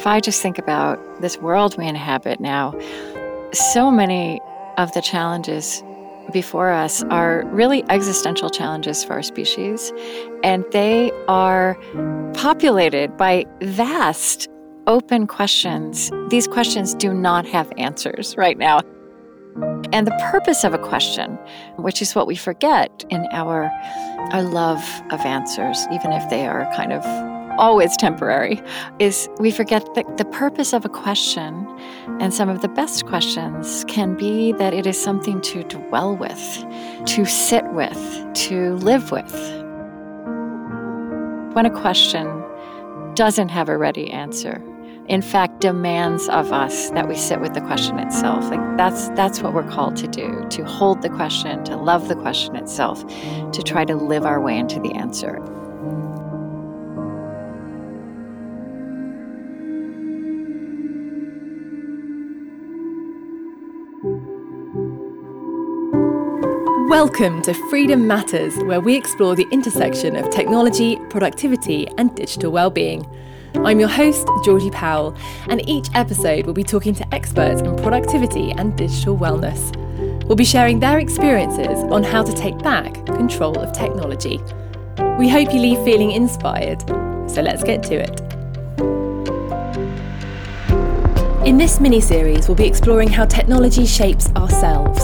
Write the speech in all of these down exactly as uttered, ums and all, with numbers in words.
if I just think about this world we inhabit now, so many of the challenges before us are really existential challenges for our species, and they are populated by vast, open questions. These questions do not have answers right now. And the purpose of a question, which is what we forget in our, our love of answers, even if they are kind of always temporary, is we forget that the purpose of a question, and some of the best questions, can be that it is something to dwell with, to sit with, to live with. When a question doesn't have a ready answer, in fact, demands of us that we sit with the question itself. Like that's that's what we're called to do, to hold the question, to love the question itself, to try to live our way into the answer. Welcome to Freedom Matters, where we explore the intersection of technology, productivity, and digital well-being. I'm your host, Georgie Powell, and each episode we'll be talking to experts in productivity and digital wellness. We'll be sharing their experiences on how to take back control of technology. We hope you leave feeling inspired, so let's get to it. In this mini-series, we'll be exploring how technology shapes ourselves.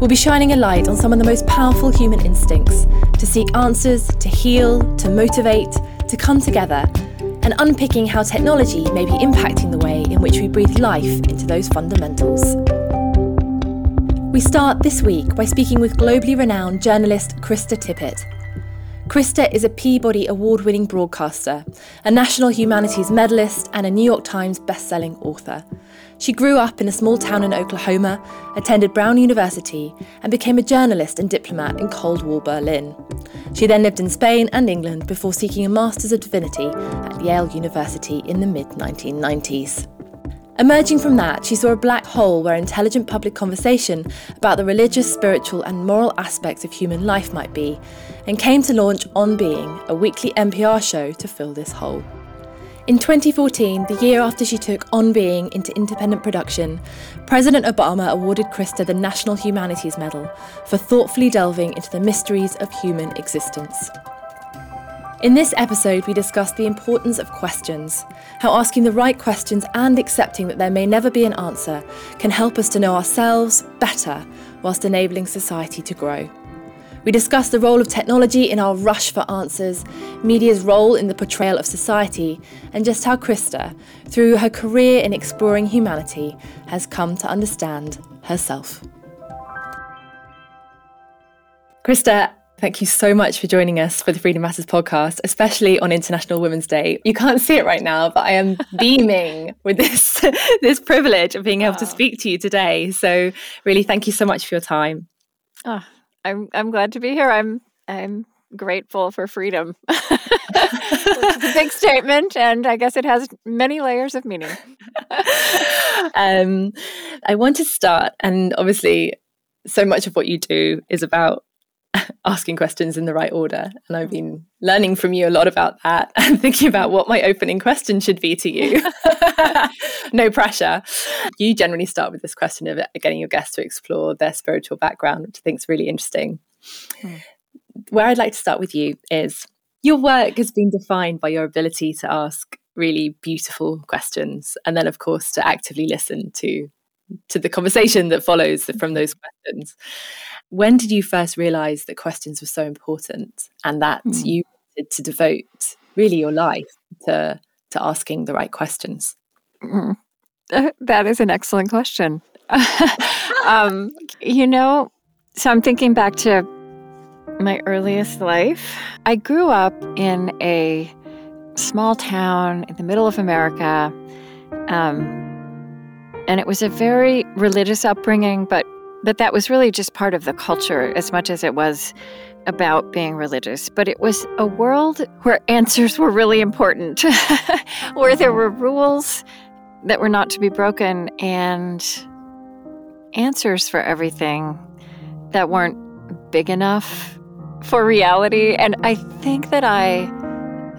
We'll be shining a light on some of the most powerful human instincts, to seek answers, to heal, to motivate, to come together, and unpicking how technology may be impacting the way in which we breathe life into those fundamentals. We start this week by speaking with globally renowned journalist Krista Tippett. Krista is a Peabody Award-winning broadcaster, a National Humanities Medalist, and a New York Times best-selling author. She grew up in a small town in Oklahoma, attended Brown University, and became a journalist and diplomat in Cold War Berlin. She then lived in Spain and England before seeking a Master's of Divinity at Yale University in the mid nineteen nineties. Emerging from that, she saw a black hole where intelligent public conversation about the religious, spiritual, and moral aspects of human life might be, and came to launch On Being, a weekly N P R show to fill this hole. In twenty fourteen, the year after she took On Being into independent production, President Obama awarded Krista the National Humanities Medal for thoughtfully delving into the mysteries of human existence. In this episode, we discuss the importance of questions, how asking the right questions and accepting that there may never be an answer can help us to know ourselves better whilst enabling society to grow. We discuss the role of technology in our rush for answers, media's role in the portrayal of society, and just how Krista, through her career in exploring humanity, has come to understand herself. Krista, thank you so much for joining us for the Freedom Matters podcast, especially on International Women's Day. You can't see it right now, but I am beaming with this, this privilege of being able wow. to speak to you today. So really, thank you so much for your time. Oh, I'm I'm glad to be here. I'm I'm grateful for freedom, which is a big statement, and I guess it has many layers of meaning. um, I want to start, and obviously so much of what you do is about asking questions in the right order. And I've been learning from you a lot about that and thinking about what my opening question should be to you. No pressure. You generally start with this question of getting your guests to explore their spiritual background, which I think is really interesting. Mm. Where I'd like to start with you is your work has been defined by your ability to ask really beautiful questions. And then, of course, to actively listen to to the conversation that follows from those questions. When did you first realize that questions were so important and that mm. you wanted to devote really your life to to asking the right questions? Mm. That is an excellent question. um, you know, so I'm thinking back to my earliest life. I grew up in a small town in the middle of America, um, and it was a very religious upbringing, but But that was really just part of the culture as much as it was about being religious. But it was a world where answers were really important, where there were rules that were not to be broken and answers for everything that weren't big enough for reality. And I think that I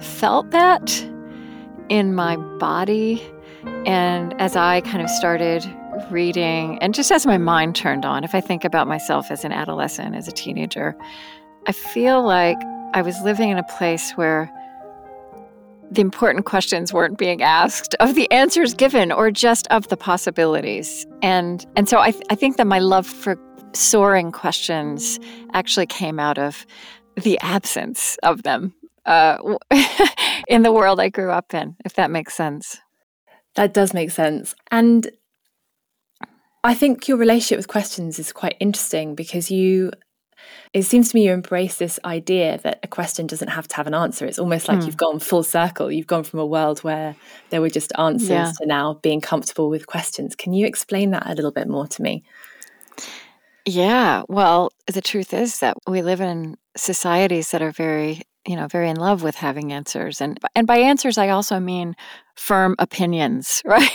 felt that in my body And as I kind of started reading, and just as my mind turned on, if I think about myself as an adolescent, as a teenager, I feel like I was living in a place where the important questions weren't being asked of the answers given or just of the possibilities. And and so I, th- I think that my love for soaring questions actually came out of the absence of them uh, in the world I grew up in, if that makes sense. That does make sense. And I think your relationship with questions is quite interesting because you, it seems to me you embrace this idea that a question doesn't have to have an answer. It's almost like mm. you've gone full circle. You've gone from a world where there were just answers yeah. to now being comfortable with questions. Can you explain that a little bit more to me? Yeah. Well, the truth is that we live in societies that are very, you know, very in love with having answers. And and by answers, I also mean firm opinions, right?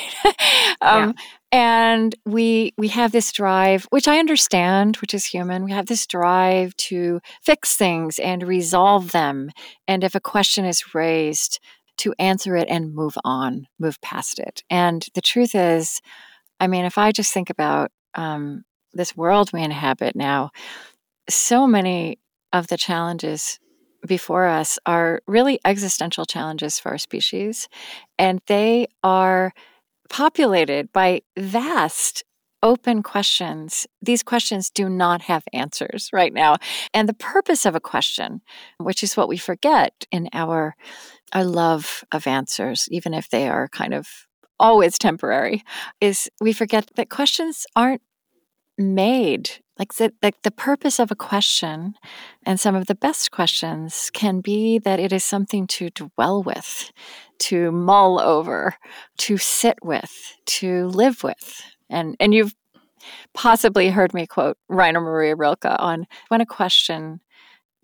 um, yeah. And we we have this drive, which I understand, which is human. We have this drive to fix things and resolve them. And if a question is raised, to answer it and move on, move past it. And the truth is, I mean, if I just think about um, this world we inhabit now, so many of the challenges before us are really existential challenges for our species, and they are populated by vast open questions. These questions do not have answers right now. And the purpose of a question, which is what we forget in our, our love of answers, even if they are kind of always temporary, is we forget that questions aren't made. Like the, like the purpose of a question, and some of the best questions can be that it is something to dwell with, to mull over, to sit with, to live with. And and you've possibly heard me quote Rainer Maria Rilke on when a question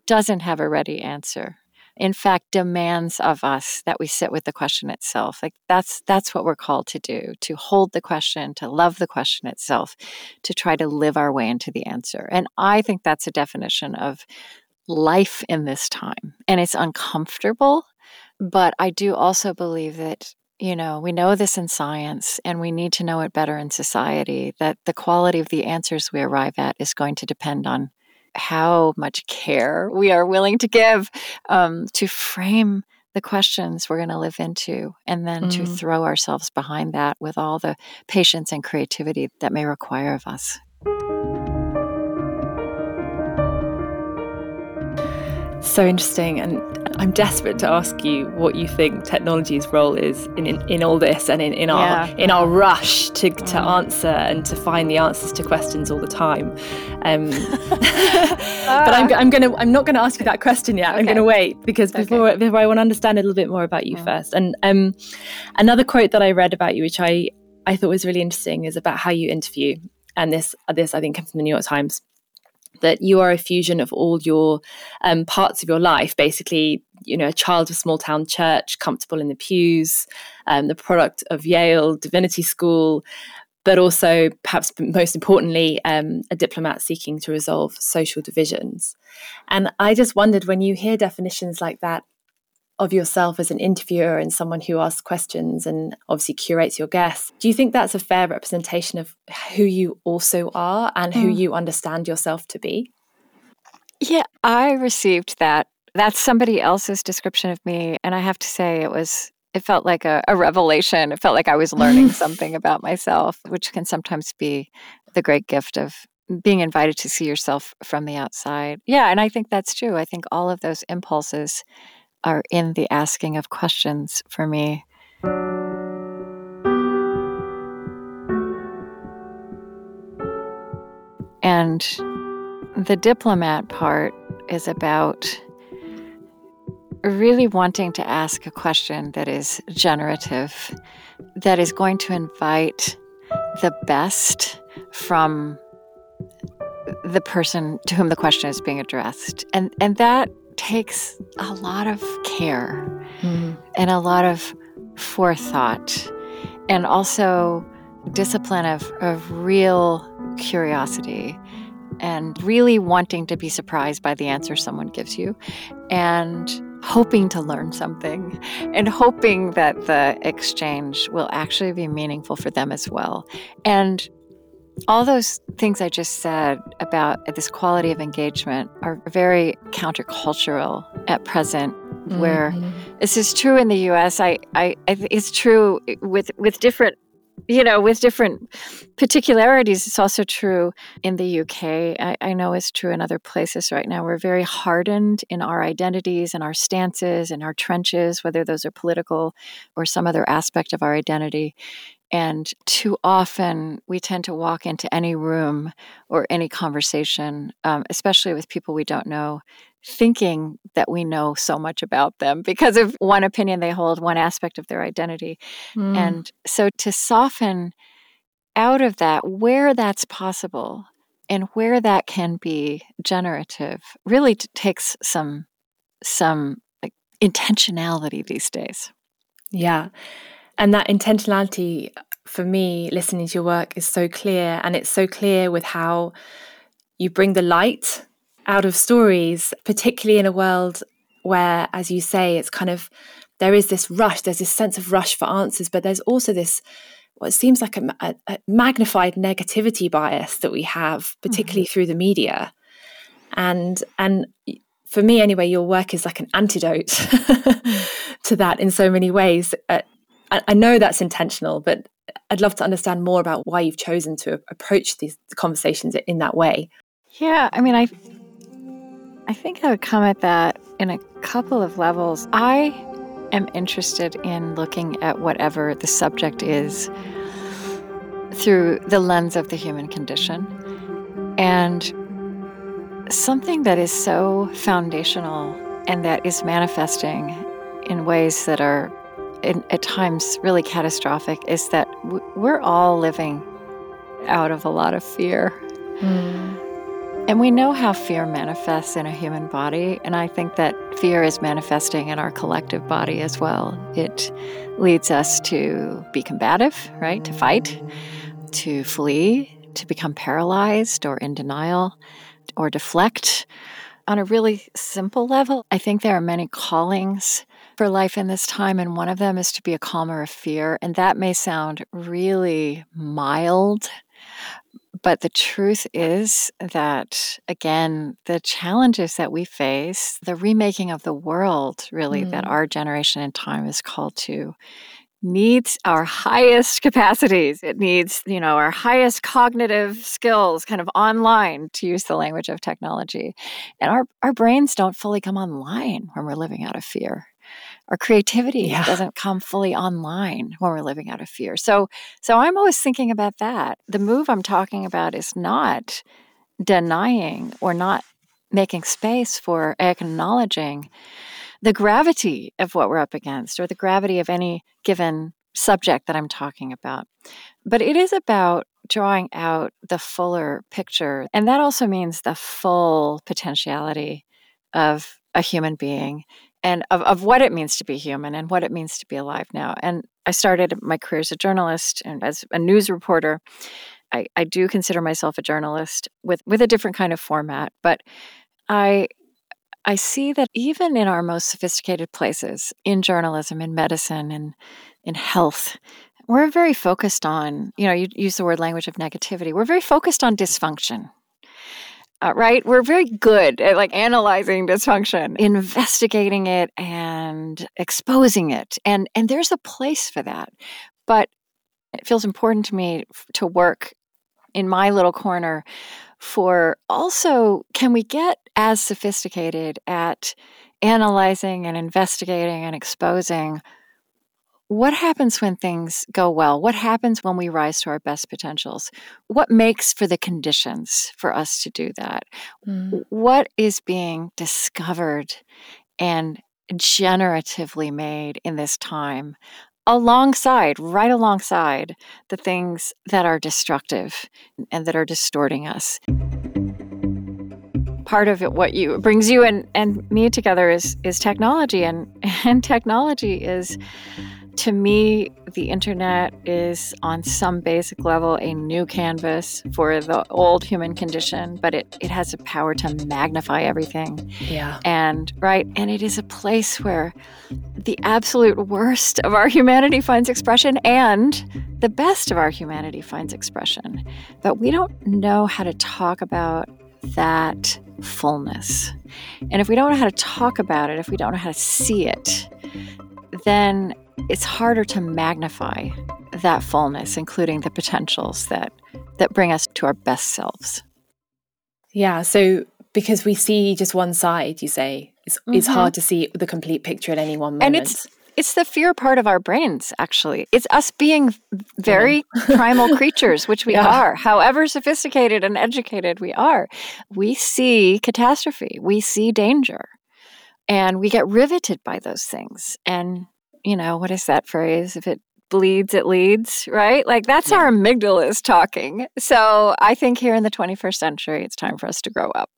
doesn't have a ready answer, in fact, demands of us that we sit with the question itself. Like that's that's what we're called to do, to hold the question, to love the question itself, to try to live our way into the answer. And I think that's a definition of life in this time. And it's uncomfortable, but I do also believe that, you know, we know this in science and we need to know it better in society, that the quality of the answers we arrive at is going to depend on how much care we are willing to give um, to frame the questions we're going to live into, and then mm. to throw ourselves behind that with all the patience and creativity that may require of us. So interesting. And I'm desperate to ask you what you think technology's role is in, in, in all this and in, in our yeah. in our rush to, to mm. answer and to find the answers to questions all the time. Um, ah. But I'm, I'm gonna I'm not gonna ask you that question yet. Okay. I'm gonna wait because before okay. before I want to understand a little bit more about you mm. first. And um, another quote that I read about you, which I, I thought was really interesting, is about how you interview. And this this I think comes from the New York Times, that you are a fusion of all your um, parts of your life, basically, you know, a child of small-town church, comfortable in the pews, um, the product of Yale Divinity School, but also, perhaps most importantly, um, a diplomat seeking to resolve social divisions. And I just wondered, when you hear definitions like that of yourself as an interviewer and someone who asks questions and obviously curates your guests, do you think that's a fair representation of who you also are and who mm. you understand yourself to be? Yeah, I received that. That's somebody else's description of me. And I have to say it was, it felt like a, a revelation. It felt like I was learning something about myself, which can sometimes be the great gift of being invited to see yourself from the outside. Yeah, and I think that's true. I think all of those impulses are in the asking of questions for me. And the diplomat part is about really wanting to ask a question that is generative, that is going to invite the best from the person to whom the question is being addressed. And and that takes a lot of care mm. and a lot of forethought and also discipline of, of real curiosity and really wanting to be surprised by the answer someone gives you and hoping to learn something and hoping that the exchange will actually be meaningful for them as well. And all those things I just said about this quality of engagement are very countercultural at present, where mm-hmm. this is true in the U S. I, I, I it's true with with different, you know, with different particularities. It's also true in the U K. I, I know it's true in other places right now. We're very hardened in our identities and our stances and our trenches, whether those are political or some other aspect of our identity. And too often we tend to walk into any room or any conversation, um, especially with people we don't know, thinking that we know so much about them because of one opinion they hold, one aspect of their identity. Mm. And so to soften out of that, where that's possible and where that can be generative, really t- takes some, some like, intentionality these days. Yeah. And that intentionality, for me, listening to your work is so clear. And it's so clear with how you bring the light out of stories, particularly in a world where, as you say, it's kind of, there is this rush, there's this sense of rush for answers, but there's also this, what seems like a, a, a magnified negativity bias that we have, particularly mm-hmm. through the media. And, and for me anyway, your work is like an antidote to that in so many ways. Uh, I know that's intentional, but I'd love to understand more about why you've chosen to approach these conversations in that way. Yeah, I mean, I I think I would come at that in a couple of levels. I am interested in looking at whatever the subject is through the lens of the human condition. And something that is so foundational and that is manifesting in ways that are In, at times really catastrophic is that w- we're all living out of a lot of fear. Mm. And we know how fear manifests in a human body, and I think that fear is manifesting in our collective body as well. It leads us to be combative, right? To fight, to flee, to become paralyzed or in denial or deflect. On a really simple level, I think there are many callings for life in this time, and one of them is to be a calmer of fear. And that may sound really mild, but the truth is that, again, the challenges that we face, the remaking of the world, really, mm. that our generation in time is called to, needs our highest capacities. It needs, you know, our highest cognitive skills, kind of online, to use the language of technology. And our, our brains don't fully come online when we're living out of fear. Our creativity yeah. doesn't come fully online when we're living out of fear. So so I'm always thinking about that. The move I'm talking about is not denying or not making space for acknowledging the gravity of what we're up against or the gravity of any given subject that I'm talking about. But it is about drawing out the fuller picture. And that also means the full potentiality of a human being and of, of what it means to be human and what it means to be alive now. And I started my career as a journalist and as a news reporter. I, I do consider myself a journalist with, with a different kind of format. But I I see that even in our most sophisticated places, in journalism, in medicine, and in, in health, we're very focused on, you know, you use the word language of negativity. We're very focused on dysfunction. Uh, right? We're very good at like analyzing dysfunction, investigating it and exposing it. And and there's a place for that. But it feels important to me to work in my little corner for also, can we get as sophisticated at analyzing and investigating and exposing what happens when things go well? What happens when we rise to our best potentials? What makes for the conditions for us to do that? Mm. What is being discovered and generatively made in this time alongside, right alongside the things that are destructive and that are distorting us? Part of it, what you brings you and, and me together is, is technology, and, and technology is to me, the internet is on some basic level a new canvas for the old human condition, but it, it has the power to magnify everything. Yeah. And right. And it is a place where the absolute worst of our humanity finds expression and the best of our humanity finds expression. But we don't know how to talk about that fullness. And if we don't know how to talk about it, if we don't know how to see it, then it's harder to magnify that fullness, including the potentials that, that bring us to our best selves. Yeah, so because we see just one side, you say, it's, mm-hmm. it's hard to see the complete picture at any one moment. And it's it's the fear part of our brains, actually. It's us being very primal creatures, which we yeah. are, however sophisticated and educated we are. We see catastrophe. We see danger. And we get riveted by those things. And, you know, what is that phrase? If it bleeds, it leads, right? Like, that's yeah. our amygdalas talking. So I think here in the twenty-first century, it's time for us to grow up.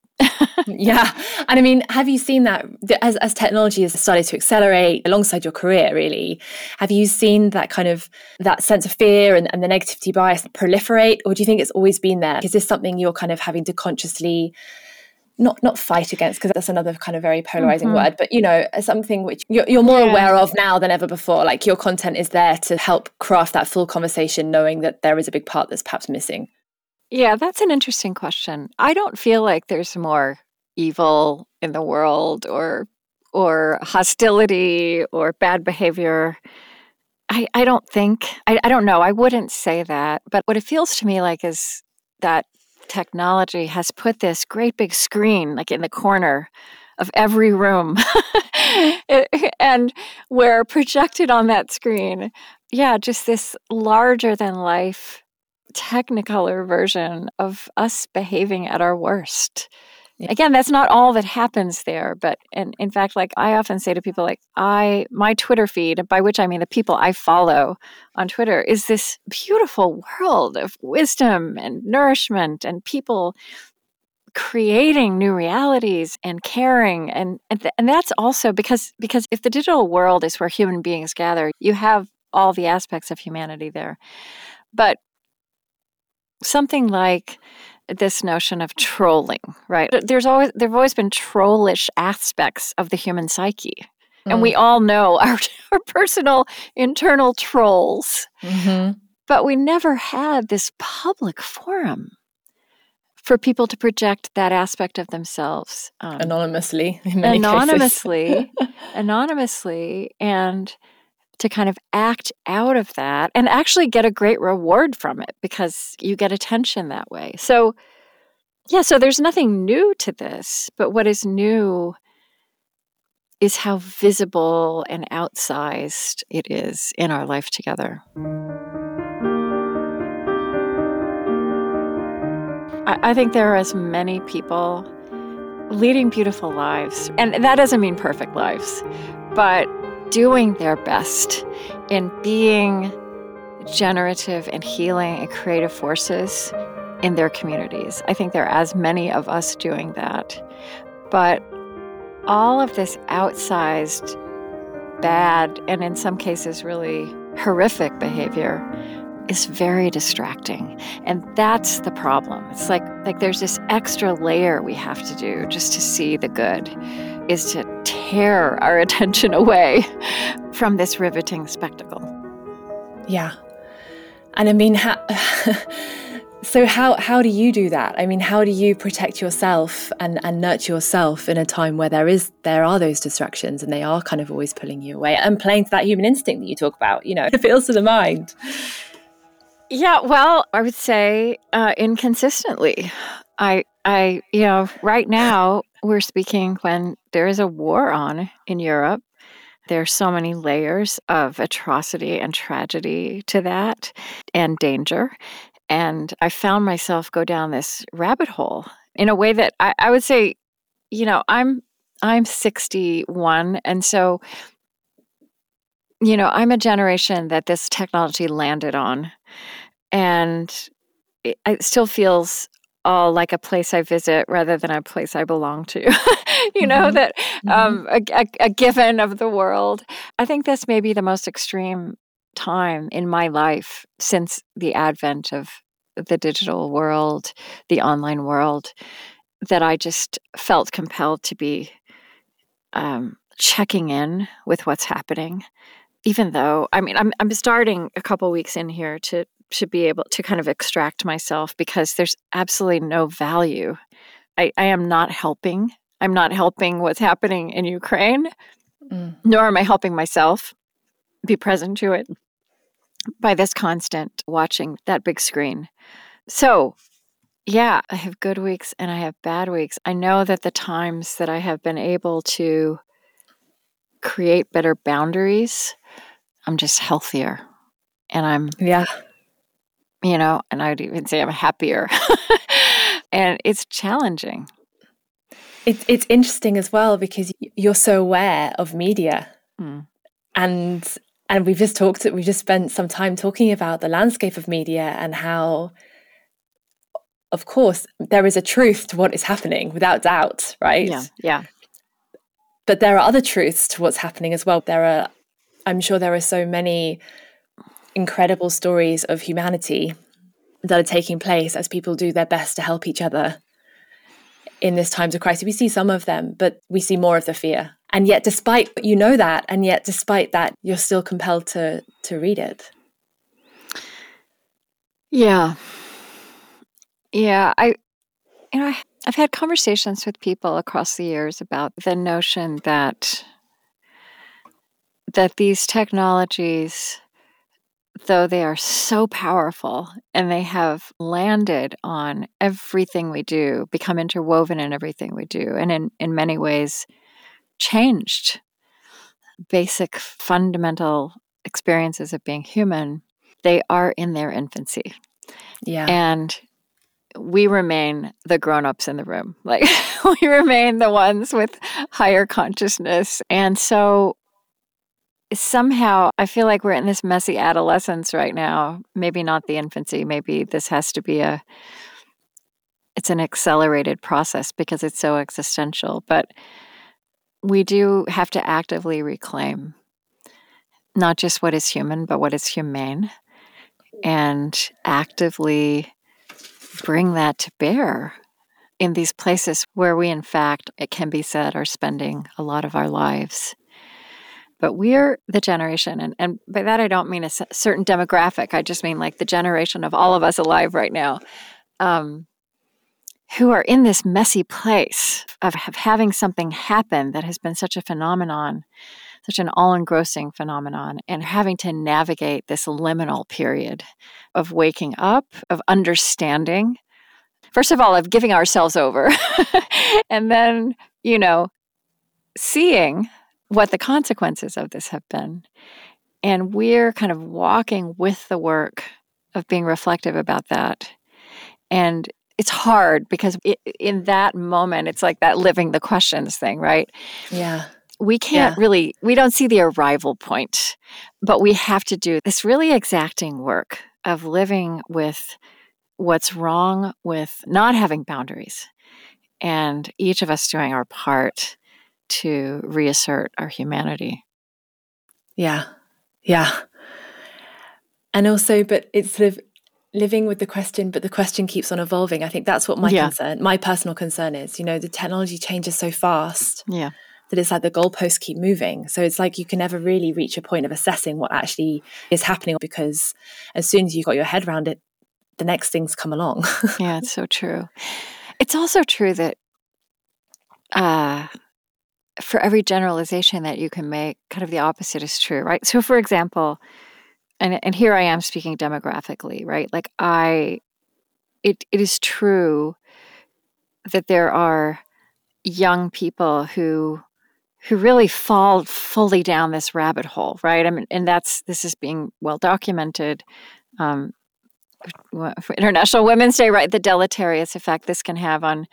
Yeah. And I mean, have you seen that as, as technology has started to accelerate alongside your career, really, have you seen that kind of, that sense of fear and, and the negativity bias proliferate? Or do you think it's always been there? Is this something you're kind of having to consciously Not not fight against, because that's another kind of very polarizing mm-hmm. word, but, you know, something which you're, you're more yeah. aware of now than ever before. Like, your content is there to help craft that full conversation, knowing that there is a big part that's perhaps missing. Yeah, that's an interesting question. I don't feel like there's more evil in the world or or hostility or bad behavior. I, I don't think, I, I don't know, I wouldn't say that. But what it feels to me like is that technology has put this great big screen like in the corner of every room it, and where projected on that screen, yeah, just this larger than life technicolor version of us behaving at our worst. Yeah. Again, that's not all that happens there, but and in fact, like I often say to people, like I my Twitter feed, by which I mean the people I follow on Twitter, is this beautiful world of wisdom and nourishment and people creating new realities and caring, and and, th- and that's also because because if the digital world is where human beings gather, you have all the aspects of humanity there. But something like this notion of trolling, right? There's always there've always been trollish aspects of the human psyche, mm. and we all know our, our personal internal trolls. Mm-hmm. But we never had this public forum for people to project that aspect of themselves um, anonymously, in many anonymously, cases. anonymously, and to kind of act out of that and actually get a great reward from it because you get attention that way. So, yeah, so there's nothing new to this, but what is new is how visible and outsized it is in our life together. I, I think there are as many people leading beautiful lives, and that doesn't mean perfect lives, but doing their best in being generative and healing and creative forces in their communities. I think there are as many of us doing that. But all of this outsized, bad, and in some cases really horrific behavior is very distracting. And that's the problem. It's like, like there's this extra layer we have to do just to see the good, is to tear our attention away from this riveting spectacle. Yeah. And I mean, how, so how how do you do that? I mean, how do you protect yourself and, and nurture yourself in a time where there is there are those distractions and they are kind of always pulling you away and playing to that human instinct that you talk about, you know, it appeals to the mind? Yeah, well, I would say uh, inconsistently. I, I, you know, right now we're speaking when there is a war on in Europe. There are so many layers of atrocity and tragedy to that and danger. And I found myself go down this rabbit hole in a way that I, I would say, you know, I'm I'm sixty-one, and so, you know, I'm a generation that this technology landed on, and it, it still feels all like a place I visit rather than a place I belong to, you mm-hmm. know, that um, mm-hmm. a, a, a given of the world. I think this may be the most extreme time in my life since the advent of the digital world, the online world, that I just felt compelled to be um, checking in with what's happening. Even though, I mean, I'm I'm starting a couple weeks in here to to be able to kind of extract myself, because there's absolutely no value. I, I am not helping. I'm not helping what's happening in Ukraine, mm. nor am I helping myself be present to it by this constant watching that big screen. So, yeah, I have good weeks and I have bad weeks. I know that the times that I have been able to create better boundaries, I'm just healthier. And I'm, yeah, you know, and I would even say I'm happier. And it's challenging. It, it's interesting as well, because you're so aware of media. Mm. And and we've just talked, we just spent some time talking about the landscape of media and how, of course, there is a truth to what is happening, without doubt, right? Yeah, yeah. But there are other truths to what's happening as well. There are, I'm sure there are so many incredible stories of humanity that are taking place as people do their best to help each other in this time of crisis. We see some of them, but we see more of the fear. And yet despite, you know that, and yet despite that, you're still compelled to to read it. Yeah. Yeah, I, you know, I've had conversations with people across the years about the notion that that these technologies, though they are so powerful and they have landed on everything we do, become interwoven in everything we do, and in, in many ways changed basic fundamental experiences of being human, they are in their infancy. Yeah. And we remain the grown-ups in the room. Like, we remain the ones with higher consciousness. And so somehow I feel like we're in this messy adolescence right now. Maybe not the infancy. Maybe this has to be a, it's an accelerated process because it's so existential. But we do have to actively reclaim not just what is human, but what is humane, and actively bring that to bear in these places where we, in fact, it can be said, are spending a lot of our lives. But we're the generation, and, and by that I don't mean a certain demographic, I just mean like the generation of all of us alive right now, um, who are in this messy place of, of having something happen that has been such a phenomenon, such an all-engrossing phenomenon, and having to navigate this liminal period of waking up, of understanding, first of all, of giving ourselves over, and then, you know, seeing what the consequences of this have been. And we're kind of walking with the work of being reflective about that. And it's hard because it, in that moment, it's like that living the questions thing, right? Yeah. We can't yeah. really, we don't see the arrival point, but we have to do this really exacting work of living with what's wrong with not having boundaries, and each of us doing our part to reassert our humanity. Yeah, yeah. And also, but it's sort of living with the question, but the question keeps on evolving. I think that's what my yeah. concern, my personal concern is, you know, the technology changes so fast. Yeah. That it's like the goalposts keep moving. So it's like you can never really reach a point of assessing what actually is happening, because as soon as you got your head around it, the next things come along. Yeah, it's so true. It's also true that uh, for every generalization that you can make, kind of the opposite is true, right? So for example, and, and here I am speaking demographically, right? Like I, it it is true that there are young people who who really fall fully down this rabbit hole, right? I mean, and that's, this is being well documented. Um, for International Women's Day, right? The deleterious effect this can have on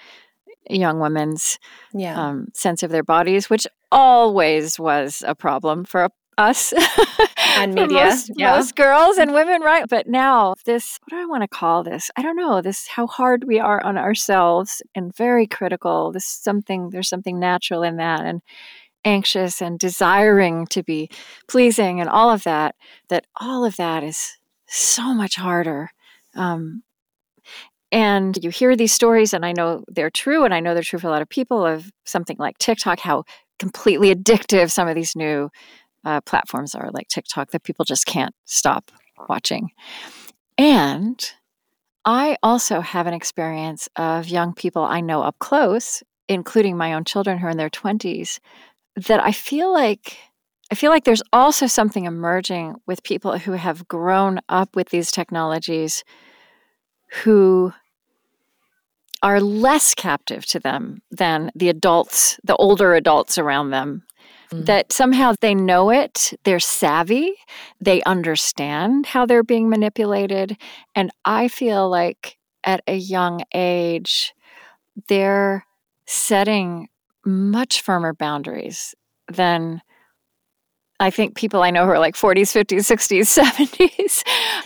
young women's yeah. um, sense of their bodies, which always was a problem for a, us and media, most, yeah. most girls and women, right? But now this, what do I want to call this? I don't know. This, how hard we are on ourselves and very critical. This is something, there's something natural in that, and anxious and desiring to be pleasing and all of that, that all of that is so much harder. Um, and you hear these stories, and I know they're true, and I know they're true for a lot of people, of something like TikTok, how completely addictive some of these new uh, platforms are, like TikTok, that people just can't stop watching. And I also have an experience of young people I know up close, including my own children who are in their twenties, that I feel like I feel like there's also something emerging with people who have grown up with these technologies, who are less captive to them than the adults, the older adults around them, mm-hmm. that somehow they know it, they're savvy, they understand how they're being manipulated. And I feel like at a young age, they're setting much firmer boundaries than I think people I know who are like forties, fifties, sixties, seventies.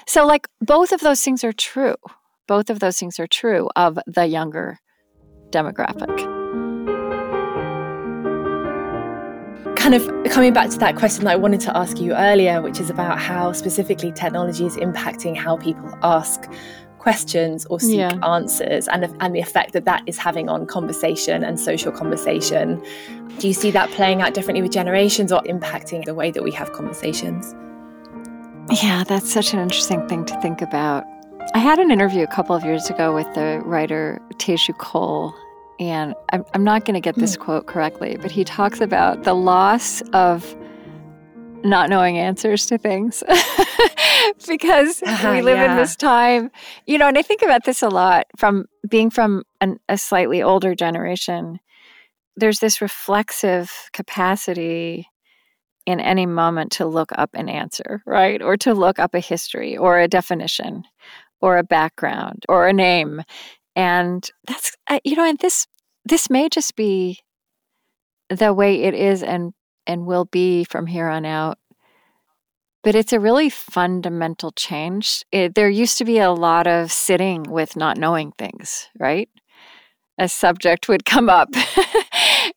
So like both of those things are true. Both of those things are true of the younger demographic. Kind of coming back to that question that I wanted to ask you earlier, which is about how specifically technology is impacting how people ask questions or seek yeah. answers, and, and the effect that that is having on conversation and social conversation. Do you see that playing out differently with generations or impacting the way that we have conversations? Yeah, that's such an interesting thing to think about. I had an interview a couple of years ago with the writer Teju Cole, and I'm, I'm not going to get this mm. quote correctly, but he talks about the loss of not knowing answers to things because uh-huh, we live yeah. in this time, you know, and I think about this a lot from being from an, a slightly older generation. There's this reflexive capacity in any moment to look up an answer, right? Or to look up a history or a definition or a background or a name. And that's, you know, and this, this may just be the way it is and and will be from here on out. But it's a really fundamental change. It, there used to be a lot of sitting with not knowing things, right? A subject would come up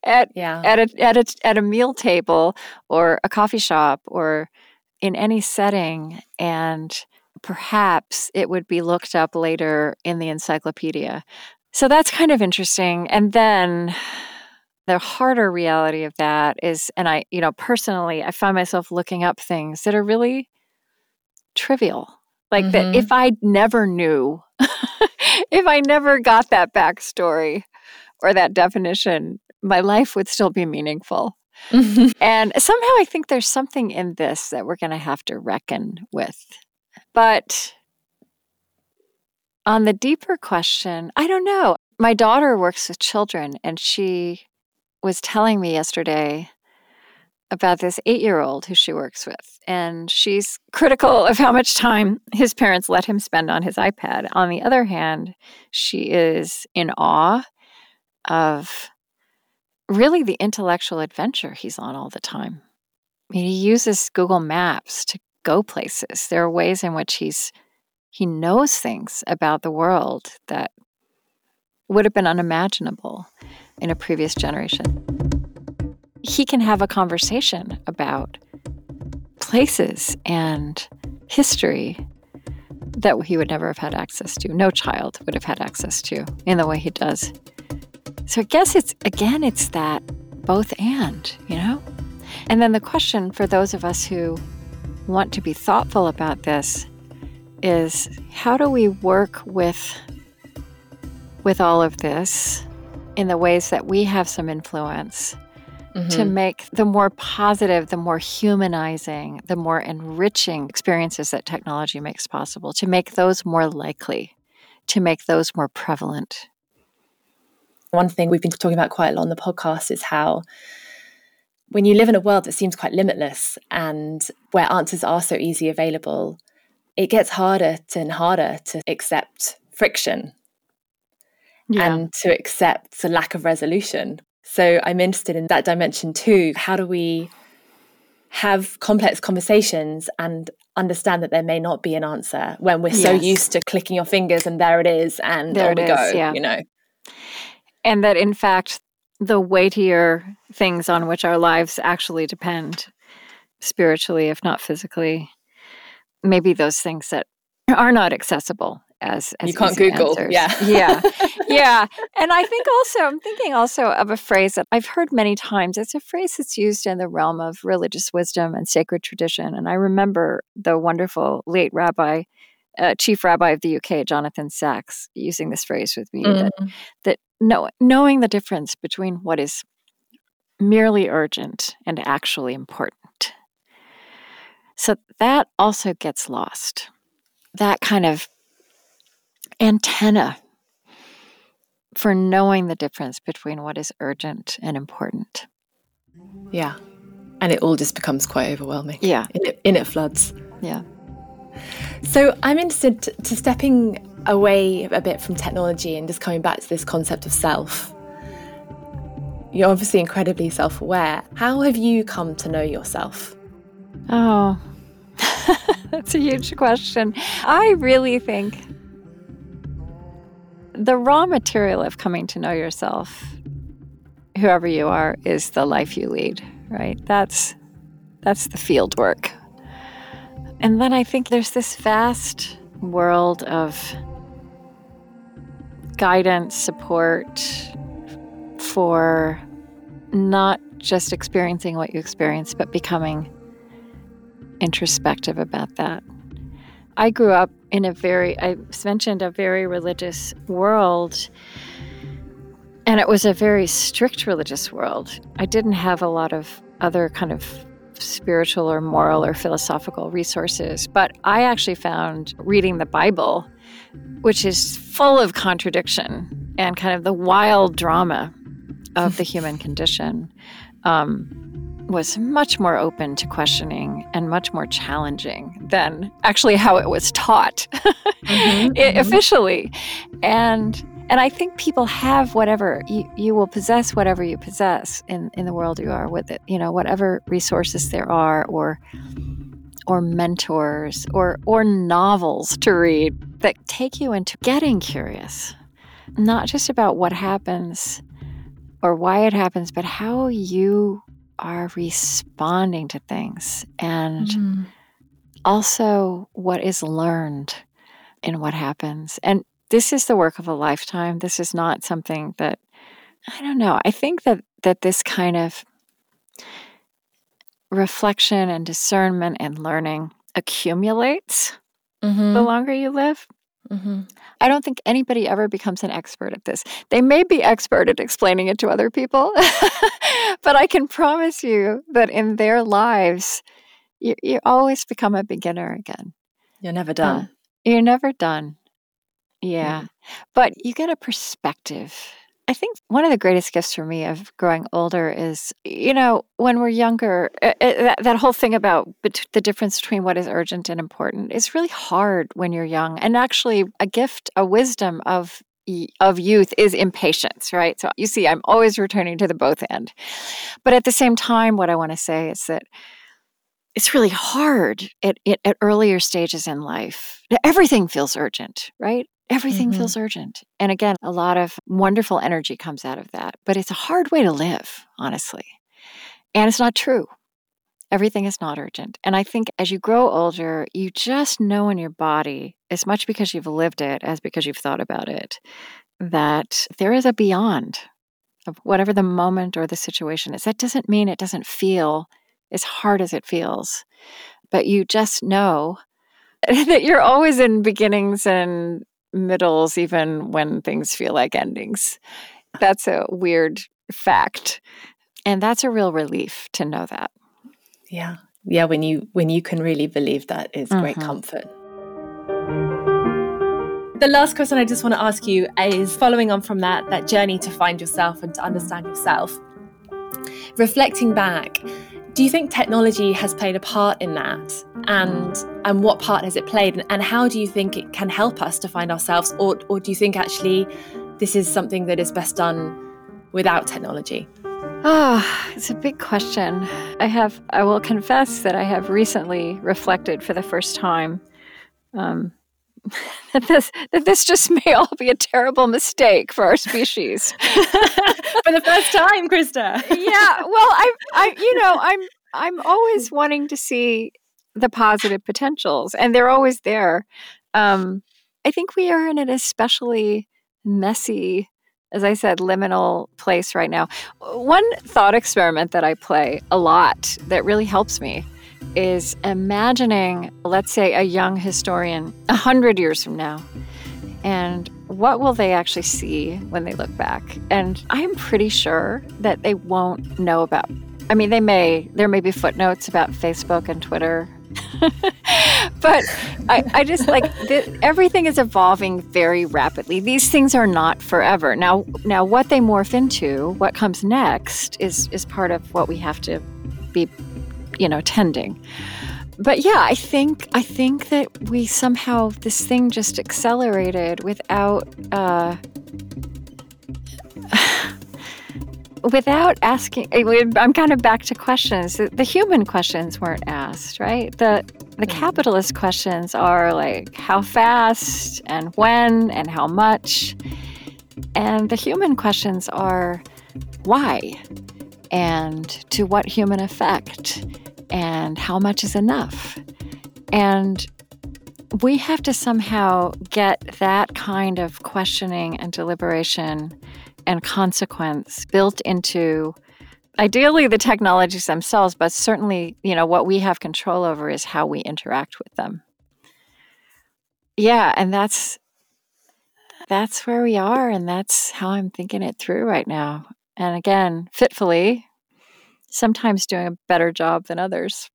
at, yeah. at, a, at, a, at a meal table or a coffee shop or in any setting, and perhaps it would be looked up later in the encyclopedia. So that's kind of interesting. And then the harder reality of that is, and I, you know, personally, I find myself looking up things that are really trivial. Like mm-hmm. that if I never knew, if I never got that backstory or that definition, my life would still be meaningful. Mm-hmm. And somehow I think there's something in this that we're going to have to reckon with. But on the deeper question, I don't know. My daughter works with children, and she was telling me yesterday about this eight-year-old who she works with, and she's critical of how much time his parents let him spend on his iPad. On the other hand, she is in awe of really the intellectual adventure he's on all the time. I mean, he uses Google Maps to go places. There are ways in which he's he knows things about the world that would have been unimaginable in a previous generation. He can have a conversation about places and history that he would never have had access to. No child would have had access to in the way he does. So I guess it's, again, it's that both and, you know? And then the question for those of us who want to be thoughtful about this is, how do we work with with all of this in the ways that we have some influence mm-hmm. to make the more positive, the more humanizing, the more enriching experiences that technology makes possible, to make those more likely, to make those more prevalent? One thing we've been talking about quite a lot on the podcast is how when you live in a world that seems quite limitless and where answers are so easily available, it gets harder and harder to accept friction. Yeah. And to accept the lack of resolution. So I'm interested in that dimension too. How do we have complex conversations and understand that there may not be an answer when we're yes. so used to clicking your fingers and there it is and there, there it we is, go, yeah. you know. And that, in fact, the weightier things on which our lives actually depend, spiritually, if not physically, maybe those things that are not accessible as, as you can't Google. Answers. Yeah. Yeah. Yeah. And I think also, I'm thinking also of a phrase that I've heard many times. It's a phrase that's used in the realm of religious wisdom and sacred tradition. And I remember the wonderful late rabbi, uh, chief rabbi of the U K, Jonathan Sachs, using this phrase with me, mm. that, that know, knowing the difference between what is merely urgent and actually important. So that also gets lost, that kind of antenna for knowing the difference between what is urgent and important. Yeah. And it all just becomes quite overwhelming. Yeah. In it, in it floods. Yeah. So I'm interested to, to stepping away a bit from technology and just coming back to this concept of self. You're obviously incredibly self-aware. How have you come to know yourself? Oh, that's a huge question. I really think the raw material of coming to know yourself, whoever you are, is the life you lead, right? That's that's the field work. And then I think there's this vast world of guidance, support for not just experiencing what you experience, but becoming introspective about that. I grew up in a very, I mentioned a very religious world, and it was a very strict religious world. I didn't have a lot of other kind of spiritual or moral or philosophical resources, but I actually found reading the Bible, which is full of contradiction and kind of the wild drama of the human condition, um, was much more open to questioning and much more challenging than actually how it was taught mm-hmm, it, mm-hmm. officially. And and I think people have whatever, you, you will possess whatever you possess in, in the world you are with it, you know, whatever resources there are or or mentors or or novels to read that take you into getting curious, not just about what happens or why it happens, but how you are responding to things and mm-hmm. also what is learned in what happens. And this is the work of a lifetime. This is not something that, I don't know, I think that, that this kind of reflection and discernment and learning accumulates mm-hmm. the longer you live. Mm-hmm. I don't think anybody ever becomes an expert at this. They may be expert at explaining it to other people, but I can promise you that in their lives, you, you always become a beginner again. You're never done. Uh, you're never done. Yeah. Mm-hmm. But you get a perspective. I think one of the greatest gifts for me of growing older is, you know, when we're younger, uh, uh, that, that whole thing about bet- the difference between what is urgent and important is really hard when you're young. And actually, a gift, a wisdom of of youth is impatience, right? So you see, I'm always returning to the both end. But at the same time, what I want to say is that it's really hard at, at, at earlier stages in life. Everything feels urgent, right? Everything mm-hmm. feels urgent. And again, a lot of wonderful energy comes out of that. But it's a hard way to live, honestly. And it's not true. Everything is not urgent. And I think as you grow older, you just know in your body, as much because you've lived it as because you've thought about it, that there is a beyond of whatever the moment or the situation is. That doesn't mean it doesn't feel as hard as it feels. But you just know that you're always in beginnings and middles, even when things feel like endings. That's a weird fact. And that's a real relief to know that. Yeah. Yeah. When you, when you can really believe that, it's mm-hmm. great comfort. The last question I just want to ask you is following on from that, that journey to find yourself and to understand yourself. Reflecting back, do you think technology has played a part in that? And and what part has it played? And, and how do you think it can help us to find ourselves? Or, or do you think actually this is something that is best done without technology? Oh, it's a big question. I have, I will confess that I have recently reflected for the first time um, that this that this just may all be a terrible mistake for our species. For the first time, Krista. Yeah. Well, I, I, you know, I'm I'm always wanting to see the positive potentials, and they're always there. Um, I think we are in an especially messy, as I said, liminal place right now. One thought experiment that I play a lot that really helps me is imagining, let's say, a young historian one hundred years from now, and what will they actually see when they look back? And I'm pretty sure that they won't know about, I mean, they may, there may be footnotes about Facebook and Twitter, but I, I just like th- everything is evolving very rapidly. These things are not forever. Now, now what they morph into, what comes next, is is part of what we have to be, you know, tending. But yeah, I think I think that we somehow this thing just accelerated without uh, without asking. I'm kind of back to questions. The, the human questions weren't asked, right? The The capitalist questions are like how fast and when and how much. And the human questions are why and to what human effect and how much is enough. And we have to somehow get that kind of questioning and deliberation and consequence built into ideally the technologies themselves, but certainly, you know, what we have control over is how we interact with them. Yeah, and that's that's where we are, and that's how I'm thinking it through right now. And again, fitfully, sometimes doing a better job than others.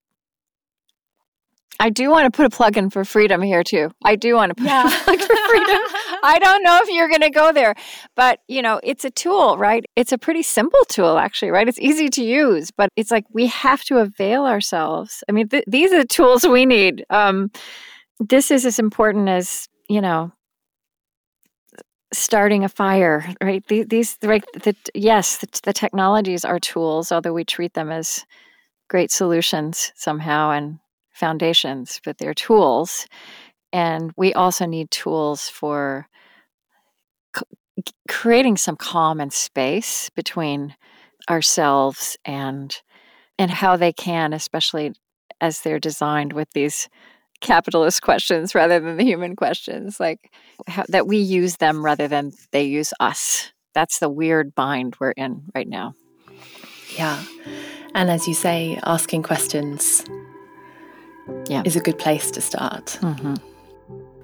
I do want to put a plug in for freedom here, too. I do want to put yeah. a plug for freedom. I don't know if you're going to go there, but, you know, it's a tool, right? It's a pretty simple tool, actually, right? It's easy to use, but it's like we have to avail ourselves. I mean, th- these are the tools we need. Um, this is as important as, you know, starting a fire, right? These, these right, the, yes, the, the technologies are tools, although we treat them as great solutions somehow, and foundations, but they're tools. And we also need tools for c- creating some calm and space between ourselves and and how they can, especially as they're designed with these capitalist questions rather than the human questions, like how, that we use them rather than they use us. That's the weird bind we're in right now. Yeah. And as you say, asking questions Yeah. is a good place to start. Mm-hmm.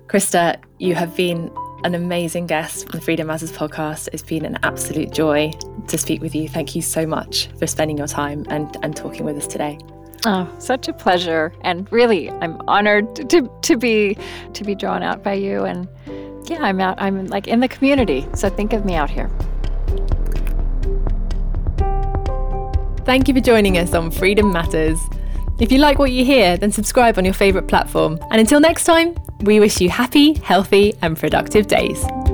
Krista, you have been an amazing guest on the Freedom Matters podcast. It's been an absolute joy to speak with you. Thank you so much for spending your time and, and talking with us today. Oh, such a pleasure. And really, I'm honored to to be to be drawn out by you. And yeah, I'm out, I'm like in the community. So think of me out here. Thank you for joining us on Freedom Matters. If you like what you hear, then subscribe on your favourite platform. And until next time, we wish you happy, healthy, and productive days.